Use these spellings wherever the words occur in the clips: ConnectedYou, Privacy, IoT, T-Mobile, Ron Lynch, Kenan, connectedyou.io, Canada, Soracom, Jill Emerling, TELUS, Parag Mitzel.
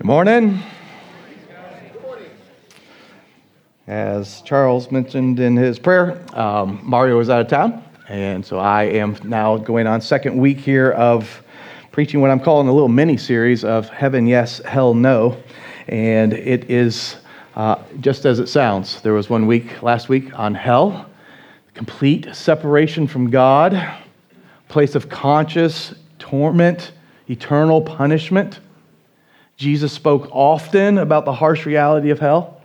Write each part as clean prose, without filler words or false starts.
Good morning. As Charles mentioned in his prayer, Mario is out of town, and so I am now going on second week here of preaching what I'm calling a little mini-series of Heaven Yes, Hell No, and it is just as it sounds. There was one week last week on hell, complete separation from God, place of conscious torment, eternal punishment. Jesus spoke often about the harsh reality of hell.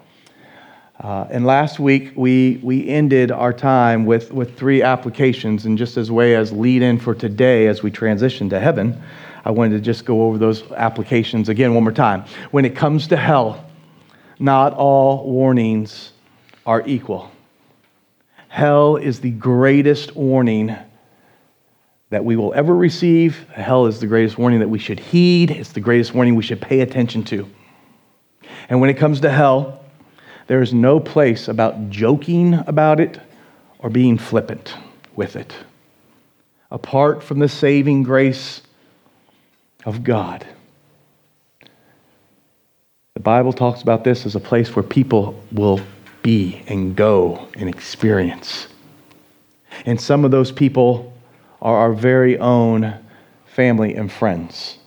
And last week, we ended our time with three applications. And just as way as lead-in for today, as we transition to heaven, I wanted to just go over those applications again one more time. When it comes to hell, not all warnings are equal. Hell is the greatest warning that we will ever receive. Hell is the greatest warning that we should heed. It's the greatest warning we should pay attention to. And when it comes to hell, there is no place about joking about it or being flippant with it. Apart from the saving grace of God. The Bible talks about this as a place where people will be and go and experience. And some of those people are our very own family and friends.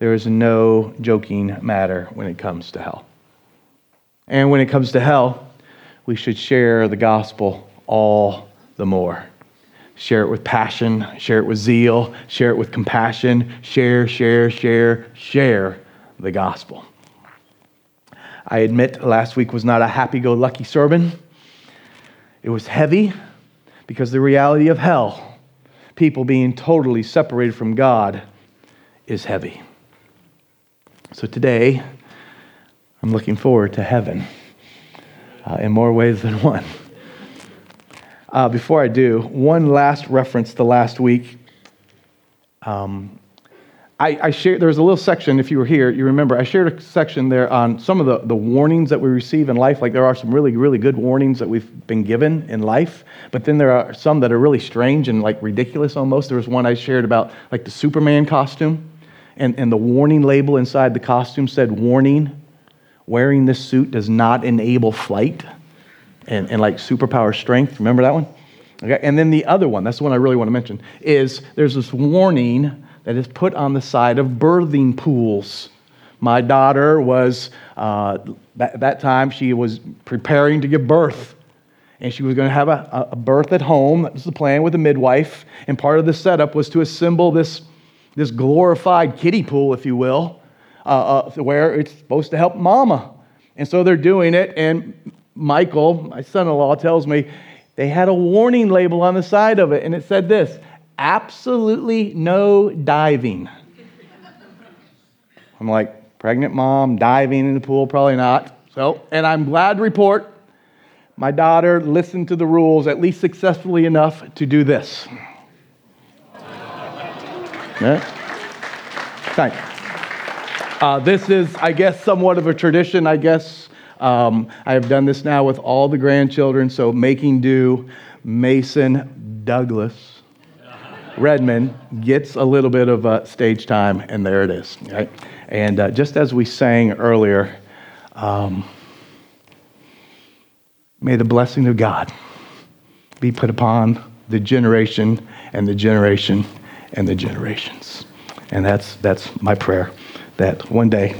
There is no joking matter when it comes to hell. And when it comes to hell, we should share the gospel all the more. Share it with passion, share it with zeal, share it with compassion, share the gospel. I admit last week was not a happy-go-lucky sermon. It was heavy because the reality of hell, people being totally separated from God, is heavy. So today, I'm looking forward to heaven in more ways than one. Before I do, one last reference to last week. I shared, there was a little section, if you were here, you remember, I shared a section there on some of the warnings that we receive in life. Like there are some really, really good warnings that we've been given in life, but then there are some that are really strange and like ridiculous almost. There was one I shared about like the Superman costume and the warning label inside the costume said, warning, wearing this suit does not enable flight and like superpower strength. Remember that one? Okay. And then the other one, that's the one I really want to mention, is there's this warning that is put on the side of birthing pools. My daughter was, that time, she was preparing to give birth. And she was going to have a birth at home. That was the plan with a midwife. And part of the setup was to assemble this glorified kiddie pool, if you will, where it's supposed to help mama. And so they're doing it. And Michael, my son-in-law, tells me they had a warning label on the side of it. And it said this: absolutely no diving. I'm like, pregnant mom, diving in the pool, probably not. So, and I'm glad to report my daughter listened to the rules at least successfully enough to do this. Yeah. Thanks. This is, I guess, somewhat of a tradition, I guess. I have done this now with all the grandchildren, so making do. Mason Douglas Redmond gets a little bit of stage time, and there it is. Right? And just as we sang earlier, may the blessing of God be put upon the generation and the generation and the generations. And that's my prayer, that one day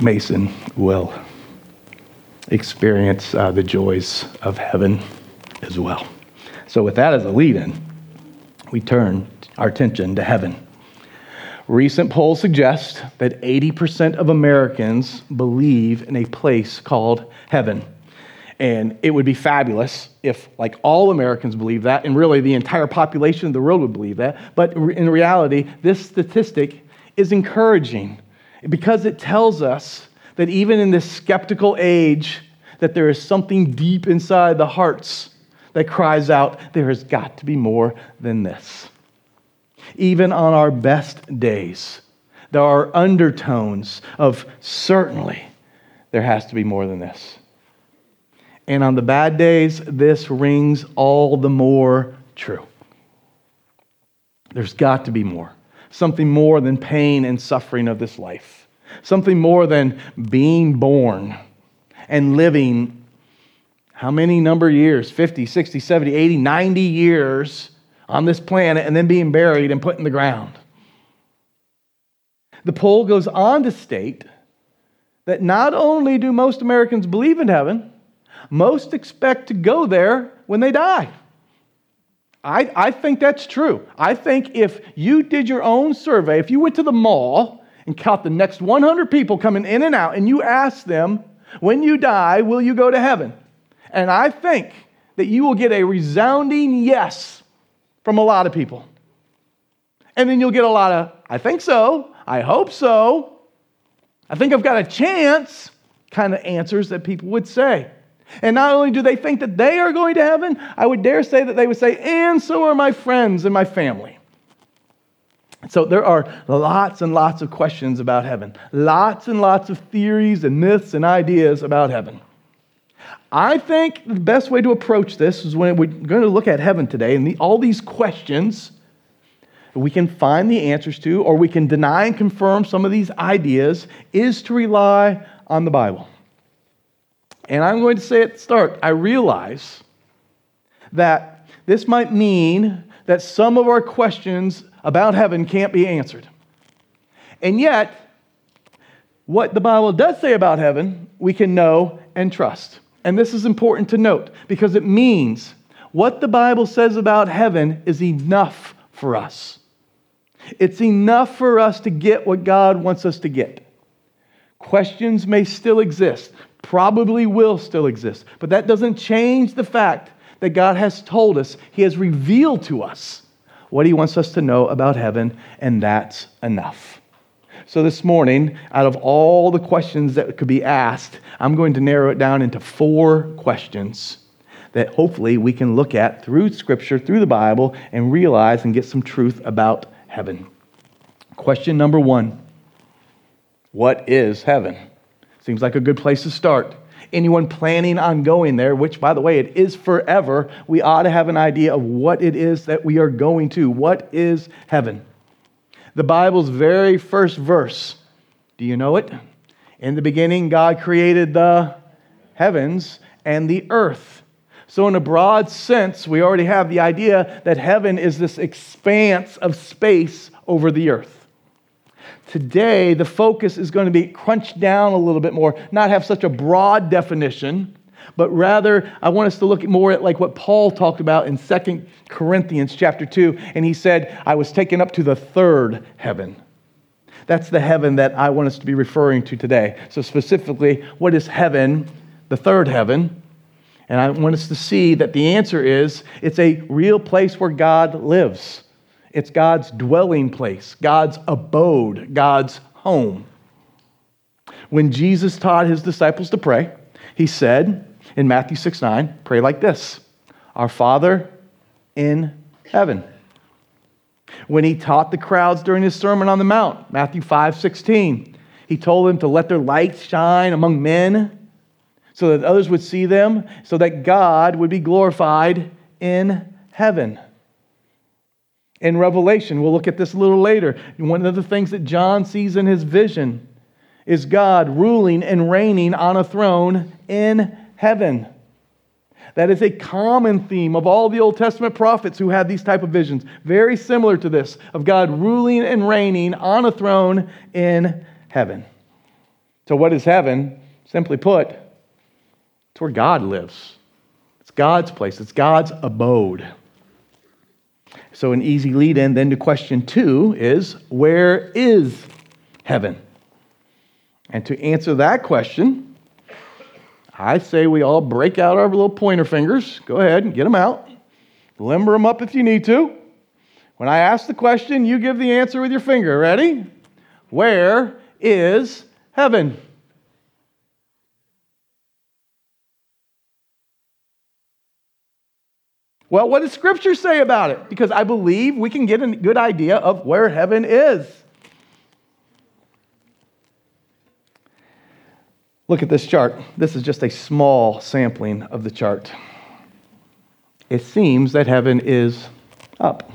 Mason will experience the joys of heaven as well. So with that as a lead-in, we turn our attention to heaven. Recent polls suggest that 80% of Americans believe in a place called heaven. And it would be fabulous if like all Americans believe that, and really the entire population of the world would believe that. But in reality, this statistic is encouraging because it tells us that even in this skeptical age, that there is something deep inside the hearts that cries out, there has got to be more than this. Even on our best days, there are undertones of certainly there has to be more than this. And on the bad days, this rings all the more true. There's got to be more, something more than pain and suffering of this life. Something more than being born and living how many number of years? 50, 60, 70, 80, 90 years on this planet and then being buried and put in the ground. The poll goes on to state that not only do most Americans believe in heaven, most expect to go there when they die. I think that's true. I think if you did your own survey, if you went to the mall and count the next 100 people coming in and out, and you asked them, when you die, will you go to heaven? And I think that you will get a resounding yes from a lot of people. And then you'll get a lot of, I think so, I hope so, I think I've got a chance kind of answers that people would say. And not only do they think that they are going to heaven, I would dare say that they would say, and so are my friends and my family. So there are lots and lots of questions about heaven. Lots and lots of theories and myths and ideas about heaven. I think the best way to approach this is when we're going to look at heaven today and all these questions we can find the answers to, or we can deny and confirm some of these ideas, is to rely on the Bible. And I'm going to say at the start, I realize that this might mean that some of our questions about heaven can't be answered. And yet, what the Bible does say about heaven, we can know and trust. And this is important to note because it means what the Bible says about heaven is enough for us. It's enough for us to get what God wants us to get. Questions may still exist. Probably will still exist. But that doesn't change the fact that God has told us, He has revealed to us what He wants us to know about heaven, and that's enough. So this morning, out of all the questions that could be asked, I'm going to narrow it down into 4 questions that hopefully we can look at through Scripture, through the Bible, and realize and get some truth about heaven. Question number 1, what is heaven? Seems like a good place to start. Anyone planning on going there, which, by the way, it is forever, we ought to have an idea of what it is that we are going to. What is heaven? The Bible's very first verse, do you know it? In the beginning, God created the heavens and the earth. So in a broad sense, we already have the idea that heaven is this expanse of space over the earth. Today, the focus is going to be crunched down a little bit more, not have such a broad definition, but rather I want us to look more at like what Paul talked about in 2 Corinthians chapter 2, and he said, I was taken up to the third heaven. That's the heaven that I want us to be referring to today. So specifically, what is heaven, the third heaven? And I want us to see that the answer is it's a real place where God lives. It's God's dwelling place, God's abode, God's home. When Jesus taught His disciples to pray, He said in Matthew 6:9, pray like this, Our Father in heaven. When He taught the crowds during His Sermon on the Mount, Matthew 5:16, He told them to let their light shine among men so that others would see them, so that God would be glorified in heaven. In Revelation, we'll look at this a little later. One of the things that John sees in his vision is God ruling and reigning on a throne in heaven. That is a common theme of all the Old Testament prophets who had these type of visions. Very similar to this, of God ruling and reigning on a throne in heaven. So what is heaven? Simply put, it's where God lives. It's God's place. It's God's abode. So an easy lead-in then to question 2 is, where is heaven? And to answer that question, I say we all break out our little pointer fingers. Go ahead and get them out. Limber them up if you need to. When I ask the question, you give the answer with your finger. Ready? Where is heaven? Well, what does Scripture say about it? Because I believe we can get a good idea of where heaven is. Look at this chart. This is just a small sampling of the chart. It seems that heaven is up.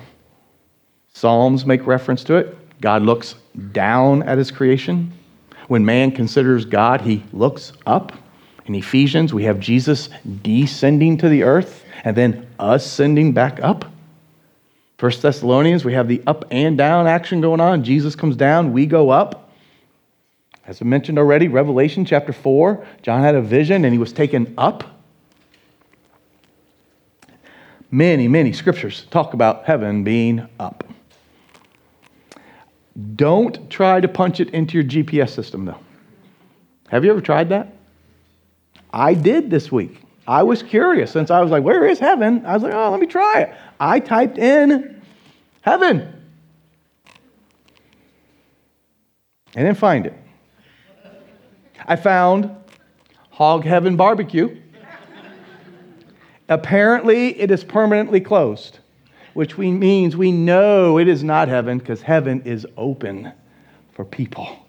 Psalms make reference to it. God looks down at His creation. When man considers God, he looks up. In Ephesians, we have Jesus descending to the earth and then ascending back up. 1 Thessalonians, we have the up and down action going on. Jesus comes down, we go up. As I mentioned already, Revelation chapter 4, John had a vision and he was taken up. Many, many scriptures talk about heaven being up. Don't try to punch it into your GPS system, though. Have you ever tried that? I did this week. I was curious since I was like, where is heaven? I was like, oh, let me try it. I typed in heaven. I didn't find it. I found Hog Heaven Barbecue. Apparently, it is permanently closed, which means we know it is not heaven because heaven is open for people.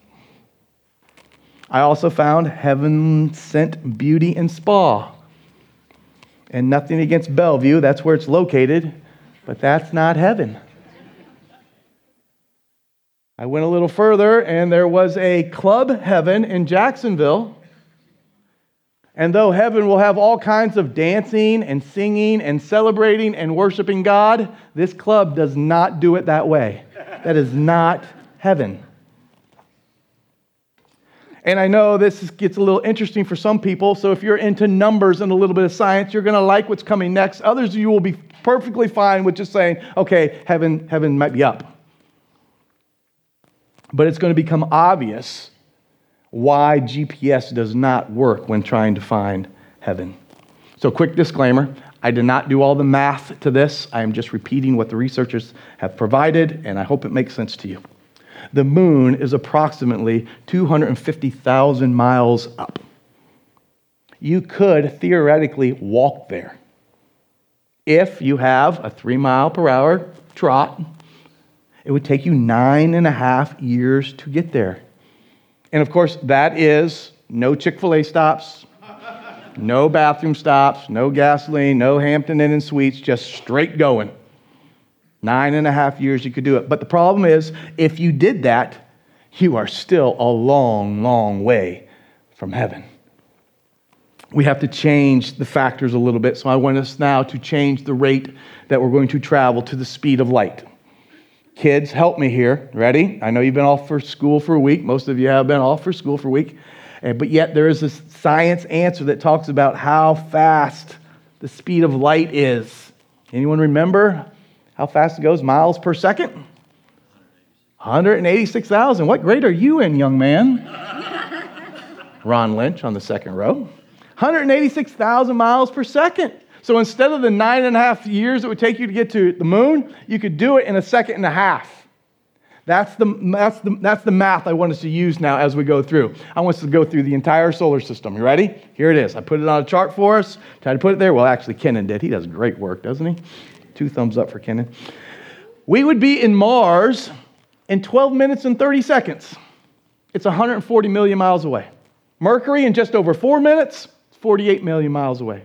I also found Heaven Sent Beauty and Spa. And nothing against Bellevue, that's where it's located, but that's not heaven. I went a little further, and there was a Club Heaven in Jacksonville. And though heaven will have all kinds of dancing and singing and celebrating and worshiping God, this club does not do it that way. That is not heaven. And I know this gets a little interesting for some people, so if you're into numbers and a little bit of science, you're going to like what's coming next. Others of you will be perfectly fine with just saying, okay, heaven might be up. But it's going to become obvious why GPS does not work when trying to find heaven. So quick disclaimer, I did not do all the math to this. I am just repeating what the researchers have provided, and I hope it makes sense to you. The moon is approximately 250,000 miles up. You could theoretically walk there if you have a 3-mile-per-hour trot. It would take you 9.5 years to get there. And of course, that is no Chick-fil-A stops, no bathroom stops, no gasoline, no Hampton Inn and Suites, just straight going. 9.5 years you could do it. But the problem is, if you did that, you are still a long, long way from heaven. We have to change the factors a little bit, so I want us now to change the rate that we're going to travel to the speed of light. Kids, help me here. Ready? I know you've been off for school for a week. Most of you have been off for school for a week. But yet there is this science answer that talks about how fast the speed of light is. Anyone remember how fast it goes? Miles per second? 186,000. What grade are you in, young man? Ron Lynch on the second row. 186,000 miles per second. So instead of the 9.5 years it would take you to get to the moon, you could do it in 1.5 seconds. That's the math I want us to use now as we go through. I want us to go through the entire solar system. You ready? Here it is. I put it on a chart for us. Tried to put it there. Well, actually, Kenan did. He does great work, doesn't he? 2 thumbs up for Kenan. We would be in Mars in 12 minutes and 30 seconds. It's 140 million miles away. Mercury in just over 4 minutes, it's 48 million miles away.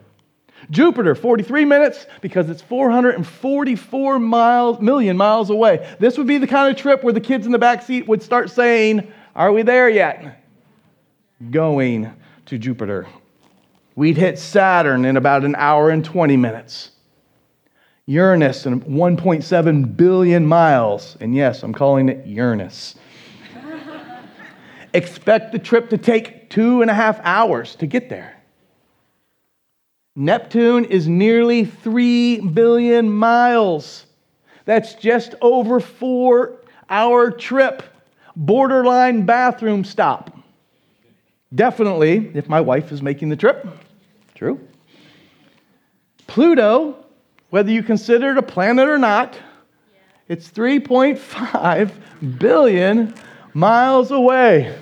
Jupiter, 43 minutes, because it's 444 million miles away. This would be the kind of trip where the kids in the backseat would start saying, are we there yet? Going to Jupiter. We'd hit Saturn in about 1 hour and 20 minutes. Uranus in 1.7 billion miles. And yes, I'm calling it Uranus. Expect the trip to take 2.5 hours to get there. Neptune is nearly 3 billion miles. That's just over 4-hour trip. Borderline bathroom stop. Definitely, if my wife is making the trip. True. Pluto, whether you consider it a planet or not, it's 3.5 billion miles away.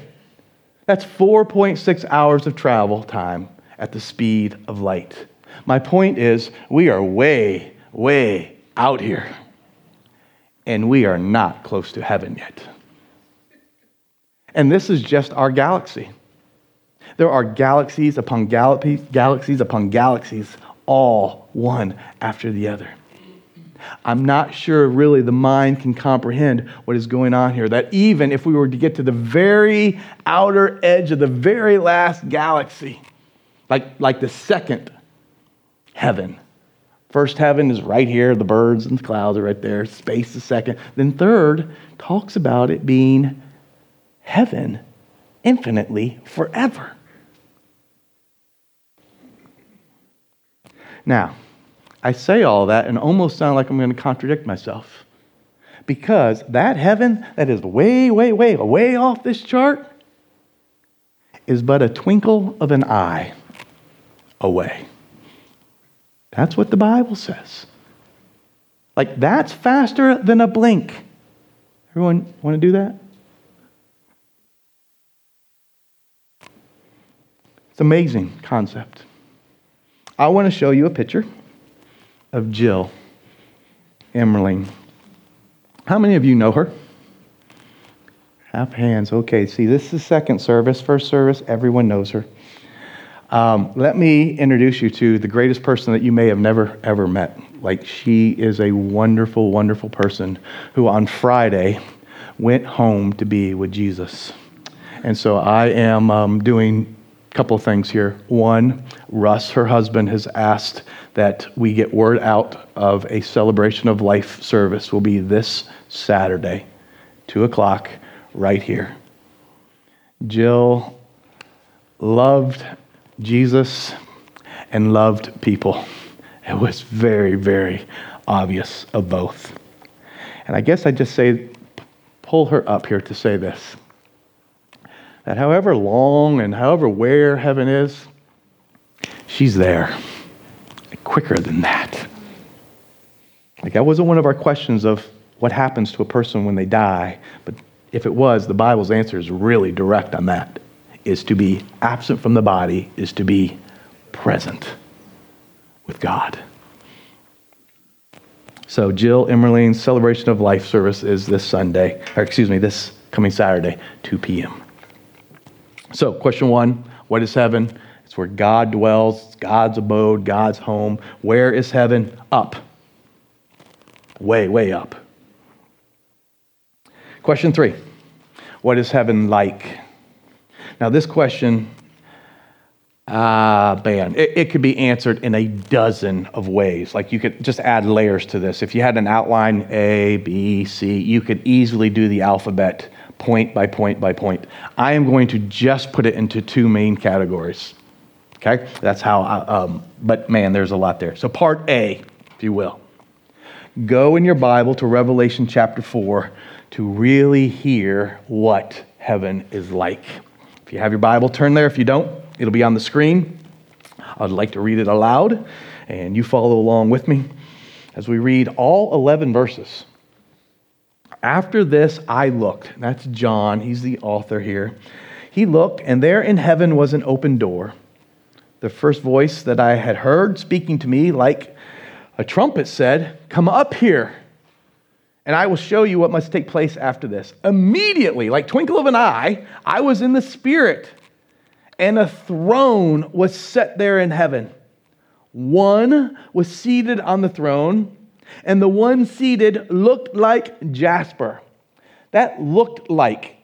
That's 4.6 hours of travel time at the speed of light. My point is, we are way, way out here. And we are not close to heaven yet. And this is just our galaxy. There are galaxies upon galaxies upon galaxies, all one after the other. I'm not sure really the mind can comprehend what is going on here. That even if we were to get to the very outer edge of the very last galaxy, like the second heaven. First heaven is right here. The birds and the clouds are right there. Space is second. Then third talks about it being heaven infinitely forever. Now, I say all that and almost sound like I'm going to contradict myself, because that heaven that is way, way, way, way off this chart is but a twinkle of an eye away. That's what the Bible says. Like, that's faster than a blink. Everyone want to do that? It's an amazing concept. I want to show you a picture of Jill Emerling. How many of you know her? Half hands. Okay, see, this is second service. First service, everyone knows her. Let me introduce you to the greatest person that you may have never, ever met. Like, she is a wonderful, wonderful person who on Friday went home to be with Jesus. And so I am doing a couple of things here. One, Russ, her husband, has asked that we get word out of a celebration of life service. Will be this Saturday, 2 o'clock, right here. Jill loved Jesus and loved people. It was very, very obvious of both. And I guess I just say, pull her up here to say this, that however long and however where heaven is, she's there quicker than that. Like, that wasn't one of our questions of what happens to a person when they die, but if it was, the Bible's answer is really direct on that. Is to be absent from the body, is to be present with God. So Jill Emerling's Celebration of Life service is this coming Saturday, 2 p.m. So question one, what is heaven? It's where God dwells, it's God's abode, God's home. Where is heaven? Up. Way, way up. Question three, what is heaven like? Now, this question, it could be answered in a dozen of ways. Like, you could just add layers to this. If you had an outline, A, B, C, you could easily do the alphabet point by point by point. I am going to just put it into two main categories, okay? That's how but man, there's a lot there. So part A, if you will. Go in your Bible to Revelation chapter 4 to really hear what heaven is like. If you have your Bible, turn there. If you don't, it'll be on the screen. I'd like to read it aloud, and you follow along with me as we read all 11 verses. After this, I looked. That's John. He's the author here. He looked, and there in heaven was an open door. The first voice that I had heard speaking to me like a trumpet said, "Come up here, and I will show you what must take place after this." Immediately, like twinkle of an eye, I was in the Spirit, and a throne was set there in heaven. One was seated on the throne, and the one seated looked like jasper. That looked like.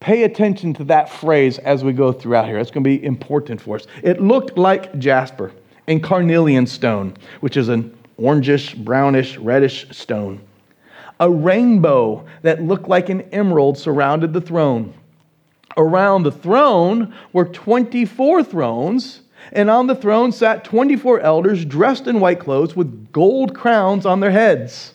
Pay attention to that phrase as we go throughout here. It's going to be important for us. It looked like jasper and carnelian stone, which is an orangish, brownish, reddish stone. A rainbow that looked like an emerald surrounded the throne. Around the throne were 24 thrones, and on the throne sat 24 elders dressed in white clothes with gold crowns on their heads.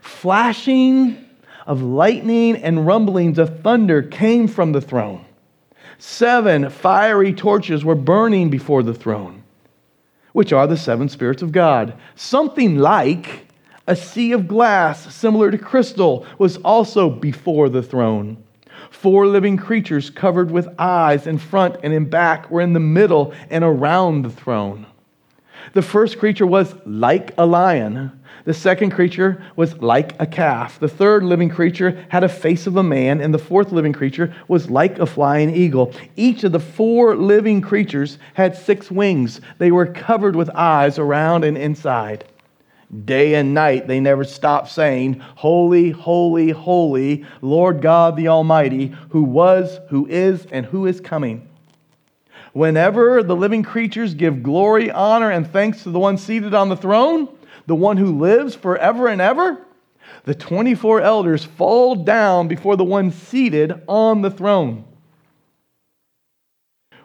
Flashing of lightning and rumblings of thunder came from the throne. 7 fiery torches were burning before the throne, which are the 7 spirits of God. Something like a sea of glass, similar to crystal, was also before the throne. 4 living creatures covered with eyes in front and in back were in the middle and around the throne. The first creature was like a lion. The second creature was like a calf. The third living creature had a face of a man, and the fourth living creature was like a flying eagle. Each of the 4 living creatures had 6 wings. They were covered with eyes around and inside. Day and night, they never stopped saying, "Holy, holy, holy, Lord God the Almighty, who was, who is, and who is coming." Whenever the living creatures give glory, honor, and thanks to the one seated on the throne, the one who lives forever and ever, the 24 elders fall down before the one seated on the throne.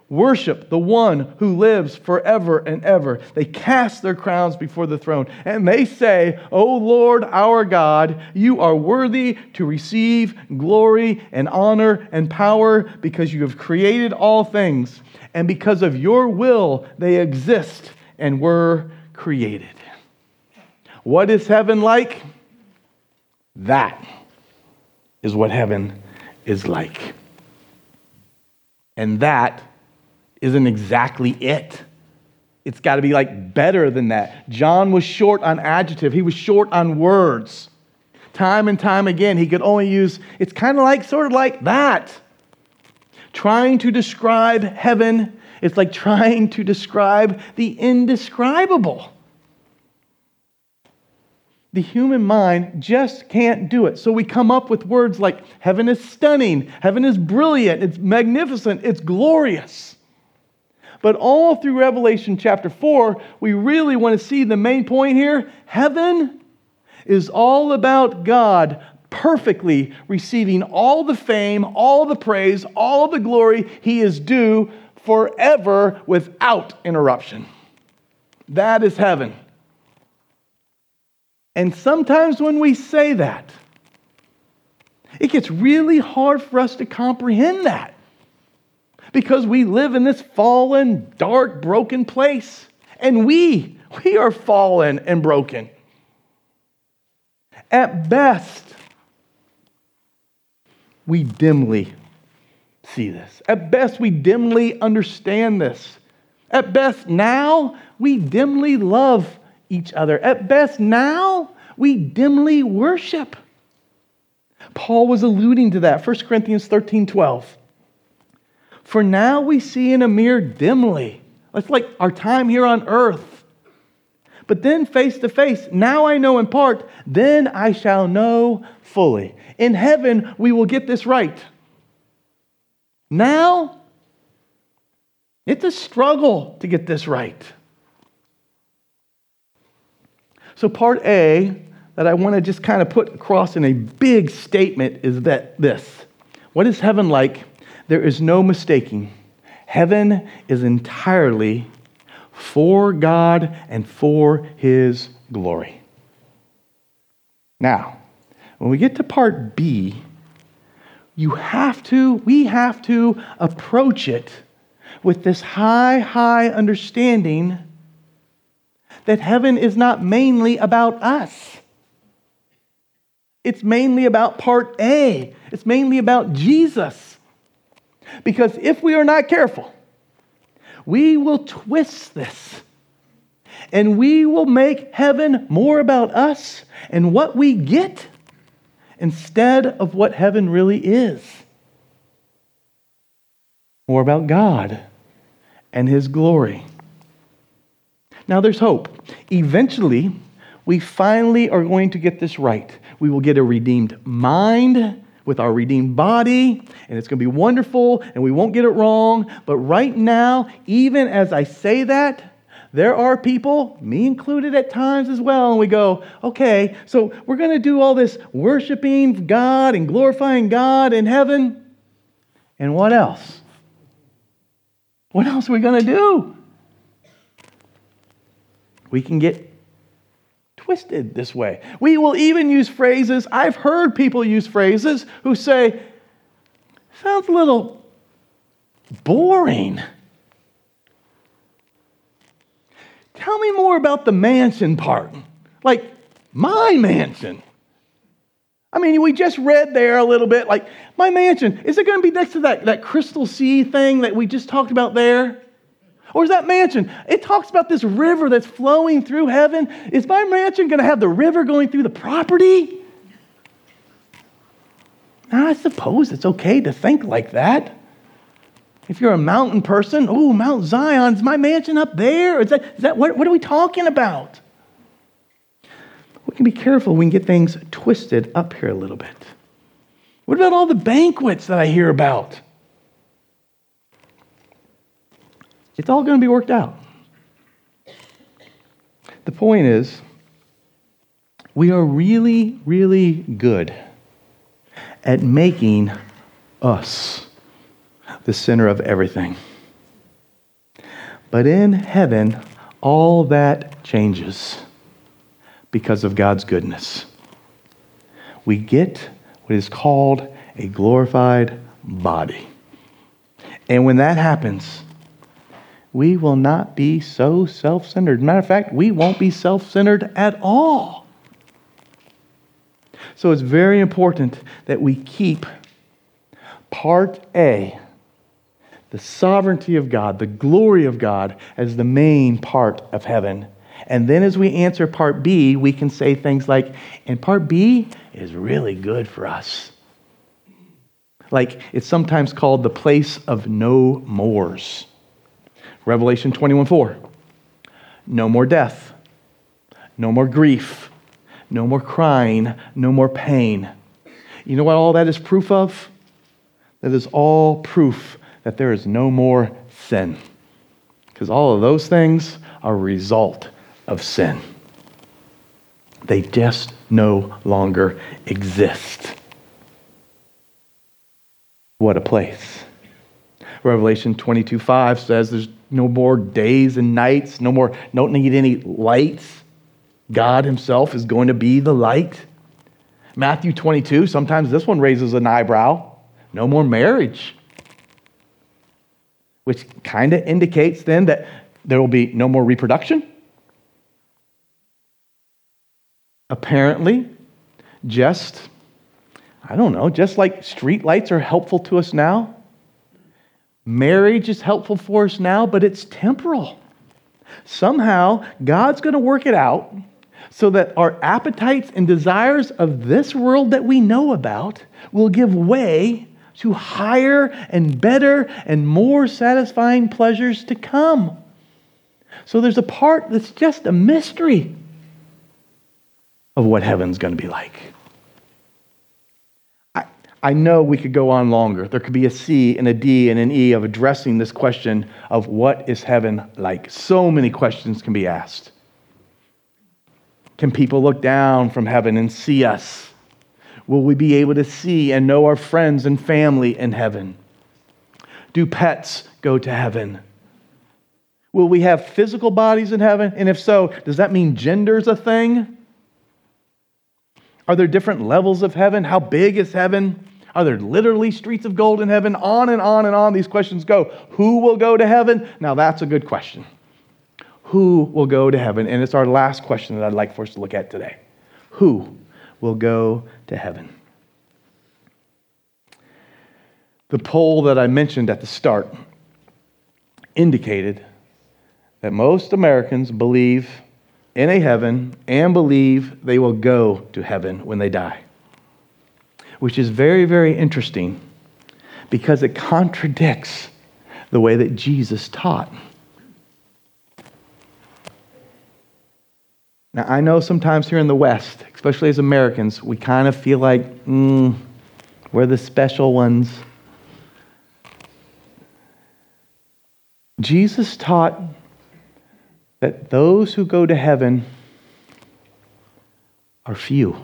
Worship the one who lives forever and ever. They cast their crowns before the throne and they say, "O Lord, our God, you are worthy to receive glory and honor and power because you have created all things, and because of your will they exist and were created." What is heaven like? That is what heaven is like. And that isn't exactly it. It's got to be like better than that. John was short on adjective. He was short on words. Time and time again, he could only use, it's kind of like, sort of like that. Trying to describe heaven, it's like trying to describe the indescribable. The human mind just can't do it. So we come up with words like heaven is stunning, heaven is brilliant, it's magnificent, it's glorious. But all through Revelation chapter 4, we really want to see the main point here. Heaven is all about God perfectly receiving all the fame, all the praise, all the glory He is due forever without interruption. That is heaven. And sometimes when we say that, it gets really hard for us to comprehend that. Because we live in this fallen, dark, broken place. And we are fallen and broken. At best, we dimly see this. At best, we dimly understand this. At best, now, we dimly love each other. At best, now, we dimly worship. Paul was alluding to that. 1 Corinthians 13:12. For now we see in a mirror dimly. That's like our time here on earth. But then face to face, now I know in part, then I shall know fully. In heaven, we will get this right. Now, it's a struggle to get this right. So part A that I want to just kind of put across in a big statement is that this. What is heaven like? There is no mistaking. Heaven is entirely for God and for His glory. Now, when we get to part B, we have to approach it with this high understanding that heaven is not mainly about us. It's mainly about part A. It's mainly about Jesus. Because if we are not careful, we will twist this and we will make heaven more about us and what we get instead of what heaven really is. More about God and His glory. Now there's hope. Eventually, we finally are going to get this right. We will get a redeemed mind with our redeemed body, and it's going to be wonderful, and we won't get it wrong. But right now, even as I say that, there are people, me included at times as well, and we go, okay, so we're going to do all this worshiping God and glorifying God in heaven, and what else? What else are we going to do? We can get twisted this way. We will even use phrases. I've heard people use phrases who say, sounds a little boring. Tell me more about the mansion part. Like, my mansion. I mean, we just read there a little bit, like, my mansion. Is it going to be next to that crystal sea thing that we just talked about there? Or is that mansion? It talks about this river that's flowing through heaven. Is my mansion going to have the river going through the property? I suppose it's okay to think like that. If you're a mountain person, oh, Mount Zion, is my mansion up there? Is that what are we talking about? we can be careful. We can get things twisted up here a little bit. What about all the banquets that I hear about? It's all going to be worked out. The point is, we are really, really good at making us the center of everything. But in heaven, all that changes because of God's goodness. We get what is called a glorified body. And when that happens, we will not be so self-centered. Matter of fact, we won't be self-centered at all. So it's very important that we keep part A, the sovereignty of God, the glory of God, as the main part of heaven. And then as we answer part B, we can say things like, and part B is really good for us. Like, it's sometimes called the place of no mores. Revelation 21:4. No more death, no more grief, no more crying, no more pain. You know what all that is proof of? That is all proof that there is no more sin. Because all of those things are a result of sin. They just no longer exist. What a place. Revelation 22:5 says there's no more days and nights, don't need any lights. God himself is going to be the light. Matthew 22, sometimes this one raises an eyebrow. No more marriage. Which kind of indicates then that there will be no more reproduction. Apparently, just like street lights are helpful to us now, marriage is helpful for us now, but it's temporal. Somehow, God's going to work it out so that our appetites and desires of this world that we know about will give way to higher and better and more satisfying pleasures to come. So there's a part that's just a mystery of what heaven's going to be like. I know we could go on longer. There could be a C and a D and an E of addressing this question of what is heaven like. So many questions can be asked. Can people look down from heaven and see us? Will we be able to see and know our friends and family in heaven? Do pets go to heaven? Will we have physical bodies in heaven? And if so, does that mean gender's a thing? Are there different levels of heaven? How big is heaven? Are there literally streets of gold in heaven? On and on and on these questions go. Who will go to heaven? Now that's a good question. Who will go to heaven? And it's our last question that I'd like for us to look at today. Who will go to heaven? The poll that I mentioned at the start indicated that most Americans believe in a heaven and believe they will go to heaven when they die, which is very, very interesting because it contradicts the way that Jesus taught. Now, I know sometimes here in the West, especially as Americans, we kind of feel like, we're the special ones. Jesus taught that those who go to heaven are few.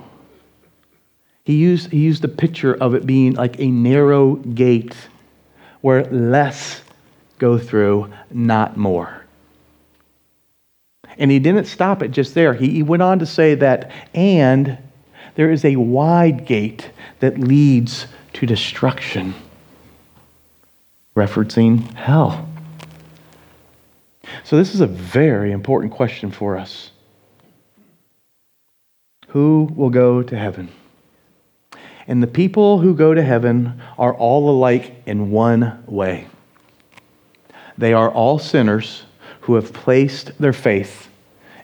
He used the picture of it being like a narrow gate where less go through, not more. And he didn't stop it just there. He went on to say that, and there is a wide gate that leads to destruction, referencing hell. So this is a very important question for us. Who will go to heaven? And the people who go to heaven are all alike in one way. They are all sinners who have placed their faith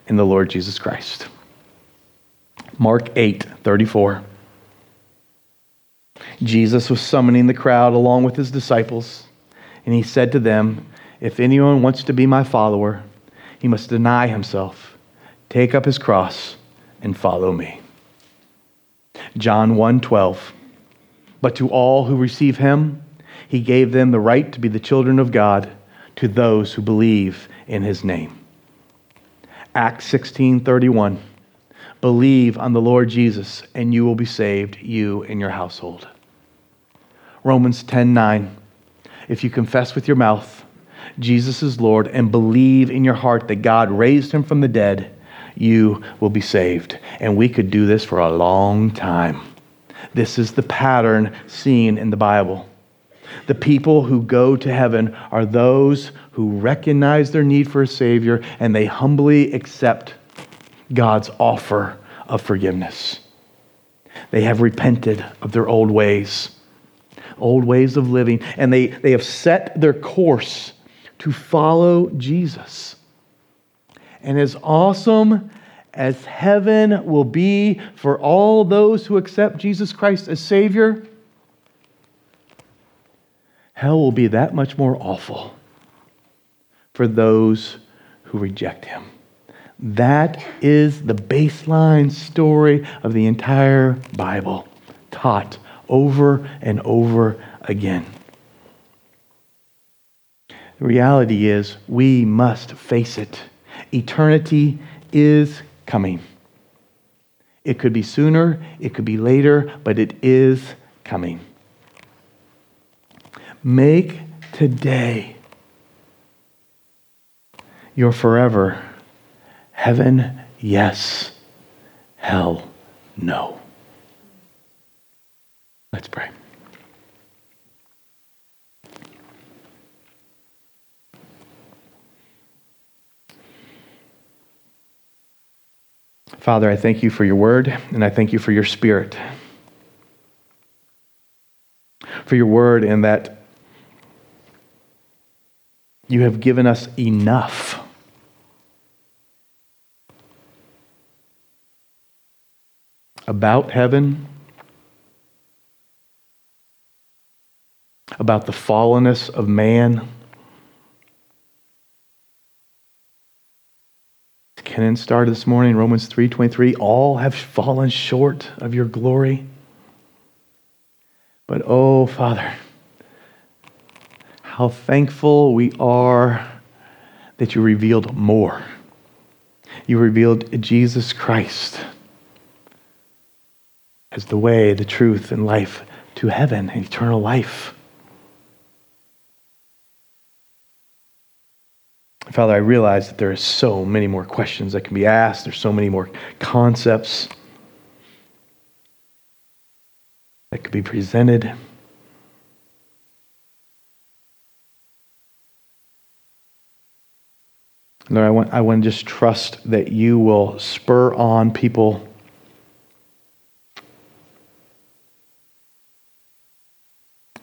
in the Lord Jesus Christ. Mark 8:34. Jesus was summoning the crowd along with his disciples, and he said to them, "If anyone wants to be my follower, he must deny himself, take up his cross, and follow me. John 1:12. But to all who receive him, he gave them the right to be the children of God, to those who believe in his name. Acts 16:31. Believe on the Lord Jesus and you will be saved, you and your household. Romans 10:9. If you confess with your mouth Jesus is Lord and believe in your heart that God raised him from the dead, you will be saved. And we could do this for a long time. This is the pattern seen in the Bible. The people who go to heaven are those who recognize their need for a Savior and they humbly accept God's offer of forgiveness. They have repented of their old ways of living, and they have set their course to follow Jesus. And as awesome as heaven will be for all those who accept Jesus Christ as Savior, hell will be that much more awful for those who reject him. That is the baseline story of the entire Bible, taught over and over again. The reality is we must face it. Eternity is coming. It could be sooner, it could be later, but it is coming. Make today your forever heaven, yes. Hell, no. Let's pray. Father, I thank you for your word, and I thank you for your spirit. For your word, and that you have given us enough. About heaven, about the fallenness of man. Kenan started this morning, Romans 3:23, all have fallen short of your glory. But oh, Father, how thankful we are that you revealed more. You revealed Jesus Christ as the way, the truth, and life to heaven and eternal life. Father, I realize that there are so many more questions that can be asked. There's so many more concepts that could be presented. Lord, I want to just trust that you will spur on people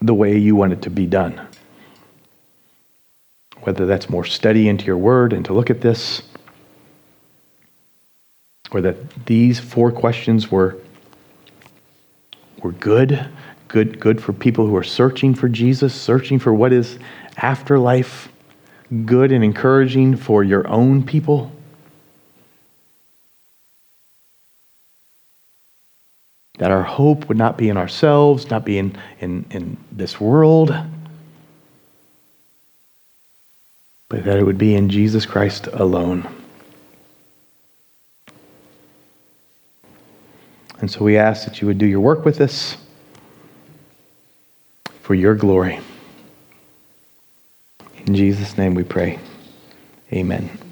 the way you want it to be done. Whether that's more study into your word and to look at this, or that these four questions were good for people who are searching for Jesus, searching for what is afterlife, good and encouraging for your own people. That our hope would not be in ourselves, not be in this world, but that it would be in Jesus Christ alone. And so we ask that you would do your work with us for your glory. In Jesus' name we pray. Amen.